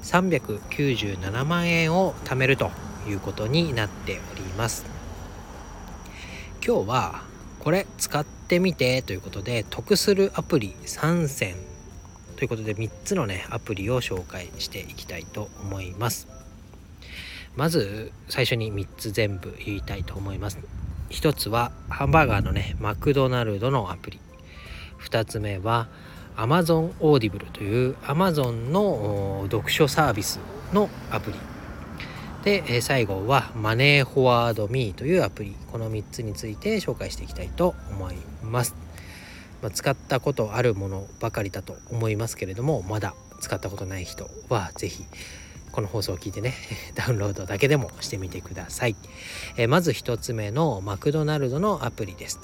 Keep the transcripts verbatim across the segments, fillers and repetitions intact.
さんびゃくきゅうじゅうななまんえんを貯めるということになっております。今日はこれ使ってみてということで、得するアプリさんせんということでみっつのねアプリを紹介していきたいと思います。まず最初にみっつ全部言いたいと思います。ひとつはハンバーガーのねマクドナルドのアプリ。ふたつめは Amazon Audible という Amazon の読書サービスのアプリで、最後はマネーフォワードミーというアプリ。このみっつについて紹介していきたいと思います。まあ、使ったことあるものばかりだと思いますけれども、まだ使ったことない人はぜひこの放送を聞いてねダウンロードだけでもしてみてください。えー、まずひとつめのマクドナルドのアプリです。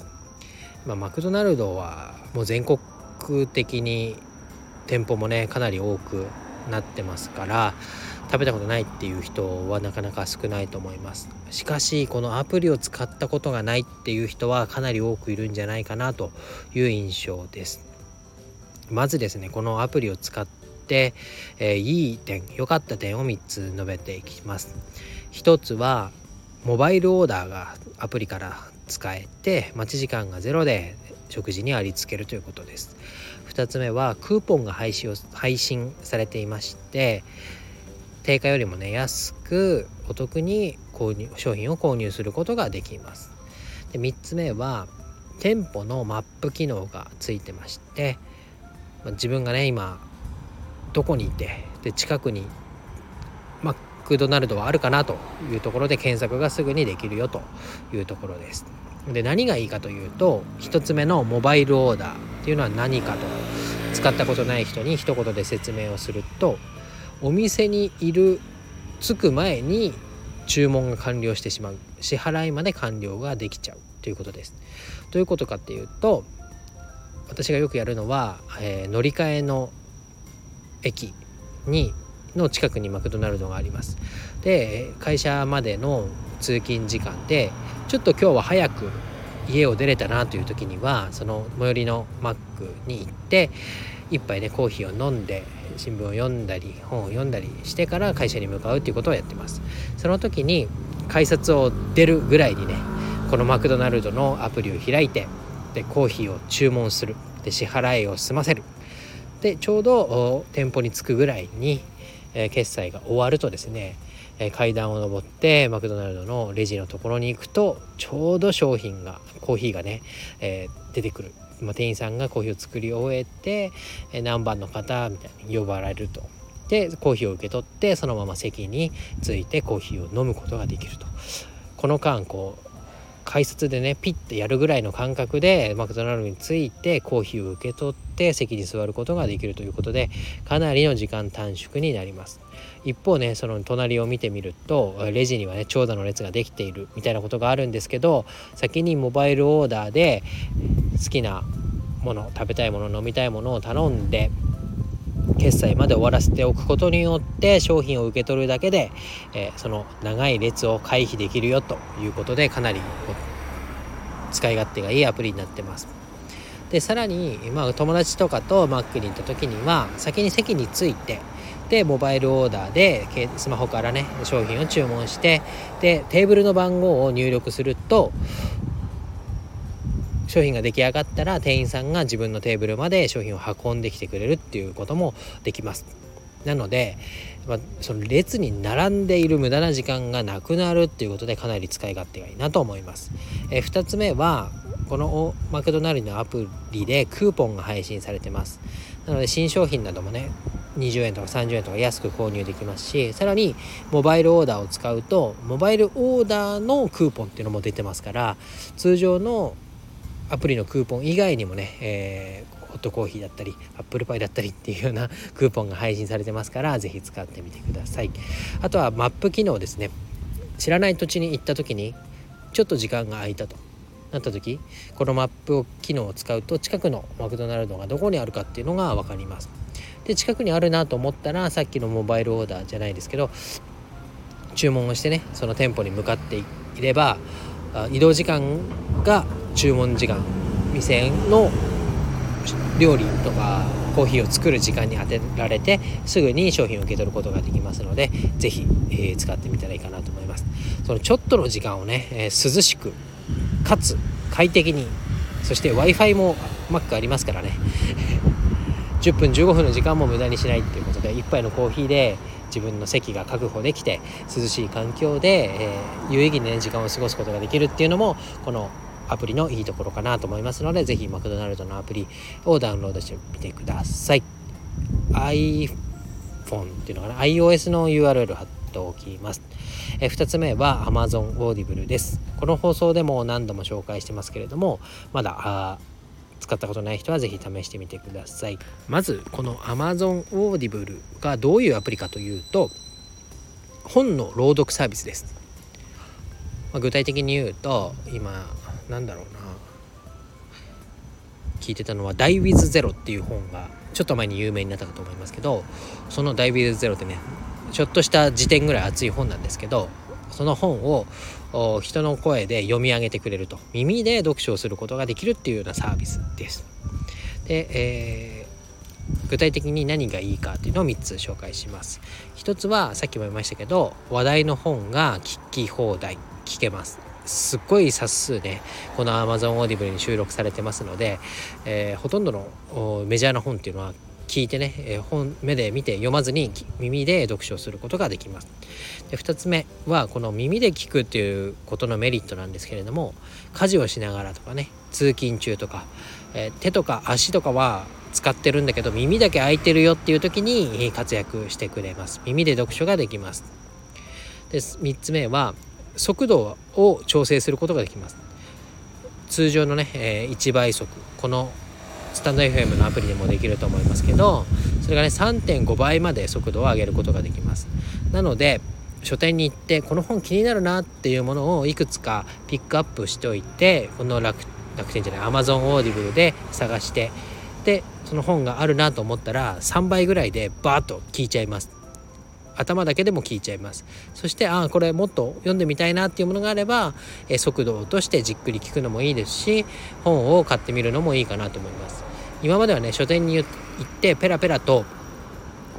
まあ、マクドナルドはもう全国的に店舗もねかなり多くなってますから、食べたことないっていう人はなかなか少ないと思います。しかしこのアプリを使ったことがないっていう人はかなり多くいるんじゃないかなという印象です。まずですね、このアプリを使ってで、えー、いい点、良かった点をみっつ述べていきます。ひとつはモバイルオーダーがアプリから使えて、待ち時間がゼロで食事にありつけるということです。ふたつめはクーポンが配信を、配信されていまして、定価よりもね安くお得に購入商品を購入することができます。でみっつめは店舗のマップ機能がついてまして、自分がね今どこにいて、で近くにマクドナルドはあるかなというところで検索がすぐにできるよというところです。で何がいいかというと、ひとつめのモバイルオーダーっていうのは何かと、使ったことない人に一言で説明をすると、お店にいる着く前に注文が完了してしまう、支払いまで完了ができちゃうということです。どういうことかっていうと、私がよくやるのは、えー、乗り換えの駅にの近くにマクドナルドがあります。で会社までの通勤時間でちょっと今日は早く家を出れたなという時には、その最寄りのマックに行って一杯ねコーヒーを飲んで新聞を読んだり本を読んだりしてから会社に向かうということをやってます。その時に改札を出るぐらいにね、このマクドナルドのアプリを開いて、でコーヒーを注文する、で支払いを済ませる、でちょうど店舗に着くぐらいに、えー、決済が終わるとですね、えー、階段を上ってマクドナルドのレジのところに行くと、ちょうど商品がコーヒーがね、えー、出てくる、まあ、店員さんがコーヒーを作り終えて、えー、何番の方みたいに呼ばれると、でコーヒーを受け取ってそのまま席に着いてコーヒーを飲むことができると。この間こう改札でねピッてやるぐらいの感覚でマクドナルドに着いてコーヒーを受け取って席に座ることができるということで、かなりの時間短縮になります。一方ね、その隣を見てみるとレジにはね長蛇の列ができているみたいなことがあるんですけど、先にモバイルオーダーで好きなもの、食べたいもの、飲みたいものを頼んで決済まで終わらせておくことによって、商品を受け取るだけで、えー、その長い列を回避できるよということで、かなり使い勝手がいいアプリになってます。でさらに、まあ、友達とかとマックに行った時には先に席に着いて、でモバイルオーダーでスマホからね商品を注文して、でテーブルの番号を入力すると、商品が出来上がったら店員さんが自分のテーブルまで商品を運んできてくれるっていうこともできます。なので、まあ、その列に並んでいる無駄な時間がなくなるっていうことで、かなり使い勝手がいいなと思います。えふたつめはこのマクドナルドのアプリでクーポンが配信されてます。なので新商品などもねにじゅうえんとかさんじゅうえんとか安く購入できますし、さらにモバイルオーダーを使うとモバイルオーダーのクーポンっていうのも出てますから、通常のアプリのクーポン以外にもね、えー、ホットコーヒーだったりアップルパイだったりっていうようなクーポンが配信されてますから、ぜひ使ってみてください。あとはマップ機能ですね。知らない土地に行った時にちょっと時間が空いたとなった時、このマップ機能を使うと近くのマクドナルドがどこにあるかっていうのが分かります。で、近くにあるなと思ったらさっきのモバイルオーダーじゃないですけど注文をしてね、その店舗に向かっていれば移動時間が注文時間、店の料理とかコーヒーを作る時間に当てられてすぐに商品を受け取ることができますので、ぜひ、えー、使ってみたらいいかなと思います。そのちょっとの時間をね、えー、涼しくかつ快適に、そして Wi-Fi も Mac ありますからねじゅっぷんじゅうごふんの時間も無駄にしないっていうことで、一杯のコーヒーで自分の席が確保できて涼しい環境で、えー、有意義に、ね、時間を過ごすことができるっていうのもこのアプリのいいところかなと思いますので、ぜひマクドナルドのアプリをダウンロードしてみてください。 iPhone っていうのかな、 iOS の ユーアールエル 貼っておきます。えふたつめは Amazon Audible です。この放送でも何度も紹介してますけれども、まだ使ったことない人はぜひ試してみてください。まずこの Amazon Audible がどういうアプリかというと、本の朗読サービスです。まあ、具体的に言うと今なんだろうな、聞いてたのは Die with Zero っていう本がちょっと前に有名になったかと思いますけど、その Die with Zero ってね、ちょっとした辞典ぐらい厚い本なんですけど、その本を人の声で読み上げてくれると、耳で読書をすることができるっていうようなサービスです。で、えー、具体的に何がいいかっていうのをみっつ紹介します。ひとつはさっきも言いましたけど、話題の本が聞き放題聞けます。すっごい冊数ね、この Amazon Audible に収録されてますので、えー、ほとんどのメジャーな本っていうのは聞いてね、えー、本目で見て読まずに耳で読書をすることができます。で、ふたつめはこの耳で聞くっていうことのメリットなんですけれども、家事をしながらとかね、通勤中とか、えー、手とか足とかは使ってるんだけど耳だけ空いてるよっていう時に活躍してくれます。耳で読書ができます。で、みっつめは速度を調整することができます。通常のね、えー、いちばい速、このスタンド エフエム のアプリでもできると思いますけど、それがね さんてんご 倍まで速度を上げることができます。なので書店に行ってこの本気になるなっていうものをいくつかピックアップしておいて、この 楽, 楽天じゃない Amazon Audible で探して、でその本があるなと思ったらさんばいぐらいでバーッと聞いちゃいます。頭だけでも聞いちゃいます。そしてああこれもっと読んでみたいなっていうものがあれば、え速度を落としてじっくり聞くのもいいですし、本を買ってみるのもいいかなと思います。今まではね、書店に行ってペラペラと、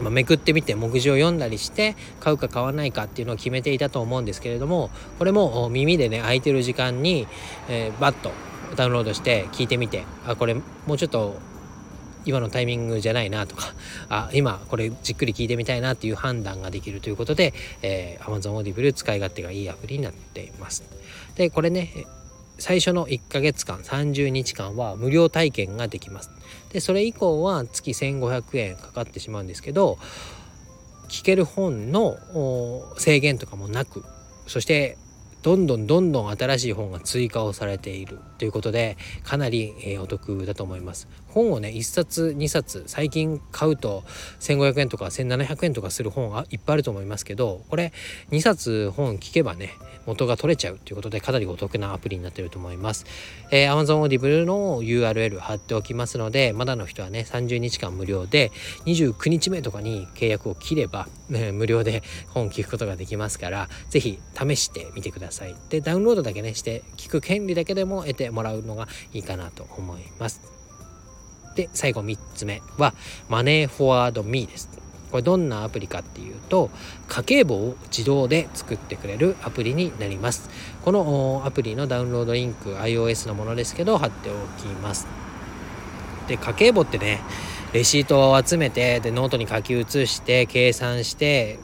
まあ、めくってみて目次を読んだりして買うか買わないかっていうのを決めていたと思うんですけれども、これも耳でね空いてる時間に、えー、バッとダウンロードして聞いてみて、あこれもうちょっと今のタイミングじゃないなとか、あ今これじっくり聞いてみたいなっていう判断ができるということで、えー、Amazon Audible 使い勝手がいいアプリになっています。でこれね、最初のいっかげつかんさんじゅうにちかんは無料体験ができます。でそれ以降は月せんごひゃくえんかかってしまうんですけど、聞ける本の制限とかもなく、そしてどんどんどんどん新しい本が追加をされているということで、かなり、えー、お得だと思います。本をねいっさつにさつ最近買うとせんごひゃくえんとかせんななひゃくえんとかする本がいっぱいあると思いますけど、これにさつ本聞けばね元が取れちゃうということで、かなりお得なアプリになっていると思います。えー、Amazon Audible の ユーアールエル 貼っておきますので、まだの人はねさんじゅうにちかん無料でにじゅうくにちめとかに契約を切れば、ね、無料で本聞くことができますから、ぜひ試してみてください。でダウンロードだけねして聞く権利だけでも得てもらうのがいいかなと思います。で最後みっつめはマネーフォワードミーです。これどんなアプリかっていうと、家計簿を自動で作ってくれるアプリになります。このアプリのダウンロードリンク iOS のものですけど貼っておきます。で家計簿ってね、レシートを集めて、でノートに書き写して計算して、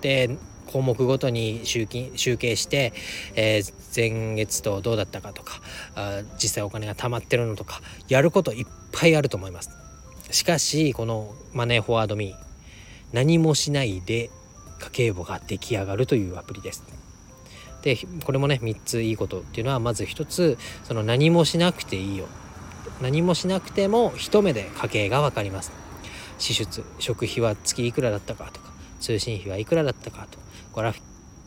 で項目ごとに集金集計して、えー、前月とどうだったかとか、あ実際お金が貯まってるのとか、やることいっぱいあると思います。しかしこのマネーフォワードミー、何もしないで家計簿が出来上がるというアプリです。でこれもねみっついいことっていうのは、まずひとつその何もしなくていいよ、何もしなくても一目で家計が分かります。支出、食費は月いくらだったかとか、通信費はいくらだったかとか、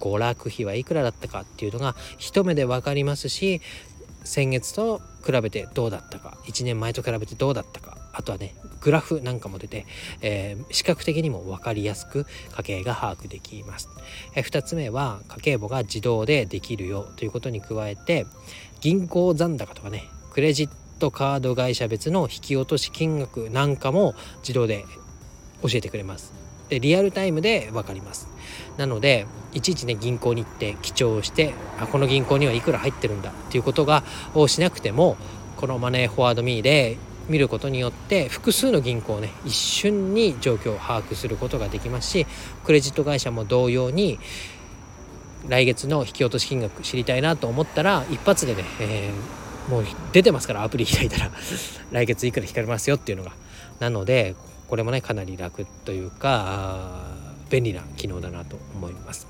娯楽費はいくらだったかっていうのが一目で分かりますし、先月と比べてどうだったか、いちねんまえと比べてどうだったか、あとはねグラフなんかも出て、えー、視覚的にも分かりやすく家計が把握できます。えふたつめは家計簿が自動でできるよということに加えて、銀行残高とかね、クレジットカード会社別の引き落とし金額なんかも自動で教えてくれます。でリアルタイムで分かります。なのでいちいちね銀行に行って記帳して、あこの銀行にはいくら入ってるんだっていうことがをしなくても、このマネーフォワードミーで見ることによって複数の銀行をね一瞬に状況を把握することができますし、クレジット会社も同様に来月の引き落とし金額知りたいなと思ったら一発でね、えー、もう出てますから、アプリ開いたら来月いくら引かれますよっていうのが、なのでこれもねかなり楽というか便利な機能だなと思います。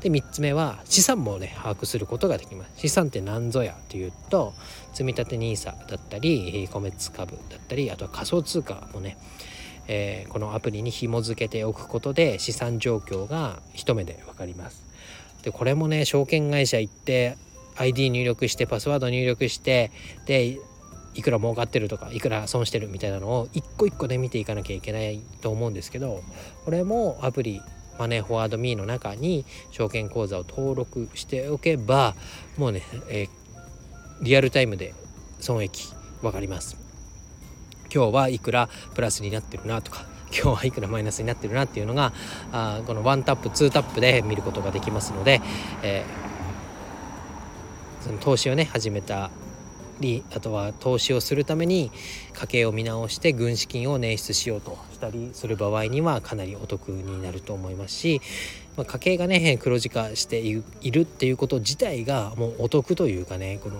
でみっつめは資産もね把握することができます。資産って何ぞやというと、積立 ニーサ だったり個別株だったり、あとは仮想通貨もね、えー、このアプリに紐付けておくことで資産状況が一目で分かります。でこれもね証券会社行って アイディー 入力してパスワード入力して、でいくら儲かってるとかいくら損してるみたいなのを一個一個で見ていかなきゃいけないと思うんですけど、これもアプリマネーフォワードミーの中に証券口座を登録しておけば、もうね、えー、リアルタイムで損益分かります。今日はいくらプラスになってるなとか、今日はいくらマイナスになってるなっていうのが、あこのワンタップツータップで見ることができますので、えー、その投資をね始めたり、あとは投資をするために家計を見直して軍資金を捻出しようとしたりする場合にはかなりお得になると思いますし、まあ、家計がね黒字化しているっていうこと自体がもうお得というかね、この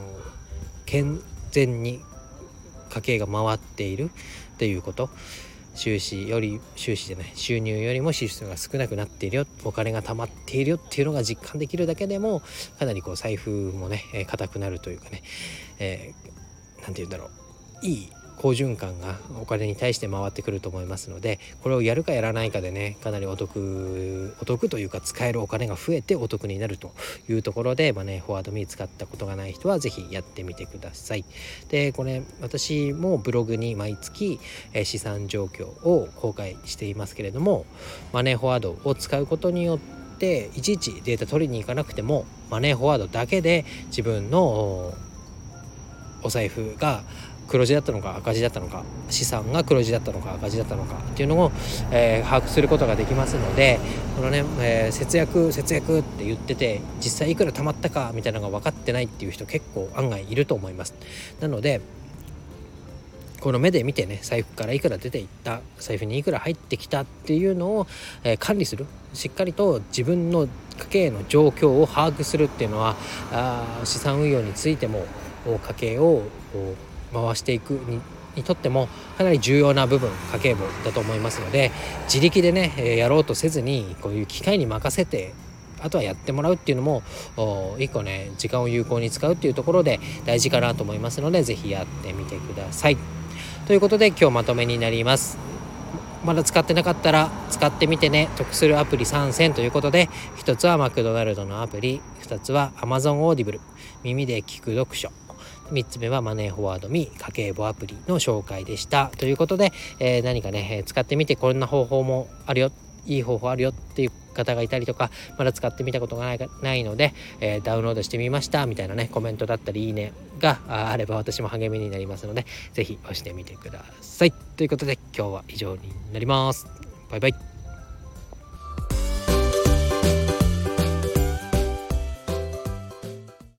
健全に家計が回っているっていうこと、収支より収支じゃない収入よりも支出が少なくなっているよ、お金が貯まっているよっていうのが実感できるだけでもかなりこう財布もね固くなるというかね、えー、なんて言うんだろう、いい好循環がお金に対して回ってくると思いますので、これをやるかやらないかでねかなりお得お得というか、使えるお金が増えてお得になるというところで、マネーフォワードミー使ったことがない人はぜひやってみてください。でこれ私もブログに毎月資産状況を公開していますけれども、マネーフォワードを使うことによっていちいちデータ取りに行かなくても、マネーフォワードだけで自分のお財布が黒字だったのか赤字だったのか、資産が黒字だったのか赤字だったのかっていうのを、えー、把握することができますので、このね、えー、節約節約って言ってて実際いくら貯まったかみたいなのが分かってないっていう人結構案外いると思います。なのでこの目で見てね、財布からいくら出ていった、財布にいくら入ってきたっていうのを、えー、管理する、しっかりと自分の家計の状況を把握するっていうのは、あ資産運用についても家計を回していく に, にとってもかなり重要な部分、家計簿だと思いますので、自力でねやろうとせずにこういう機会に任せて、あとはやってもらうっていうのも一個ね時間を有効に使うっていうところで大事かなと思いますので、ぜひやってみてください。ということで今日まとめになります。まだ使ってなかったら使ってみてね、得するアプリさんせんということで、ひとつはマクドナルドのアプリ、ふたつは Amazon Audible 耳で聞く読書、みっつめはマネーフォワードミー家計簿アプリの紹介でしたということで、えー、何かね使ってみてこんな方法もあるよ、いい方法あるよっていう方がいたりとか、まだ使ってみたことがない、ないので、えー、ダウンロードしてみましたみたいなねコメントだったりいいねがあれば私も励みになりますので、ぜひ押してみてください。ということで今日は以上になります。バイバイ。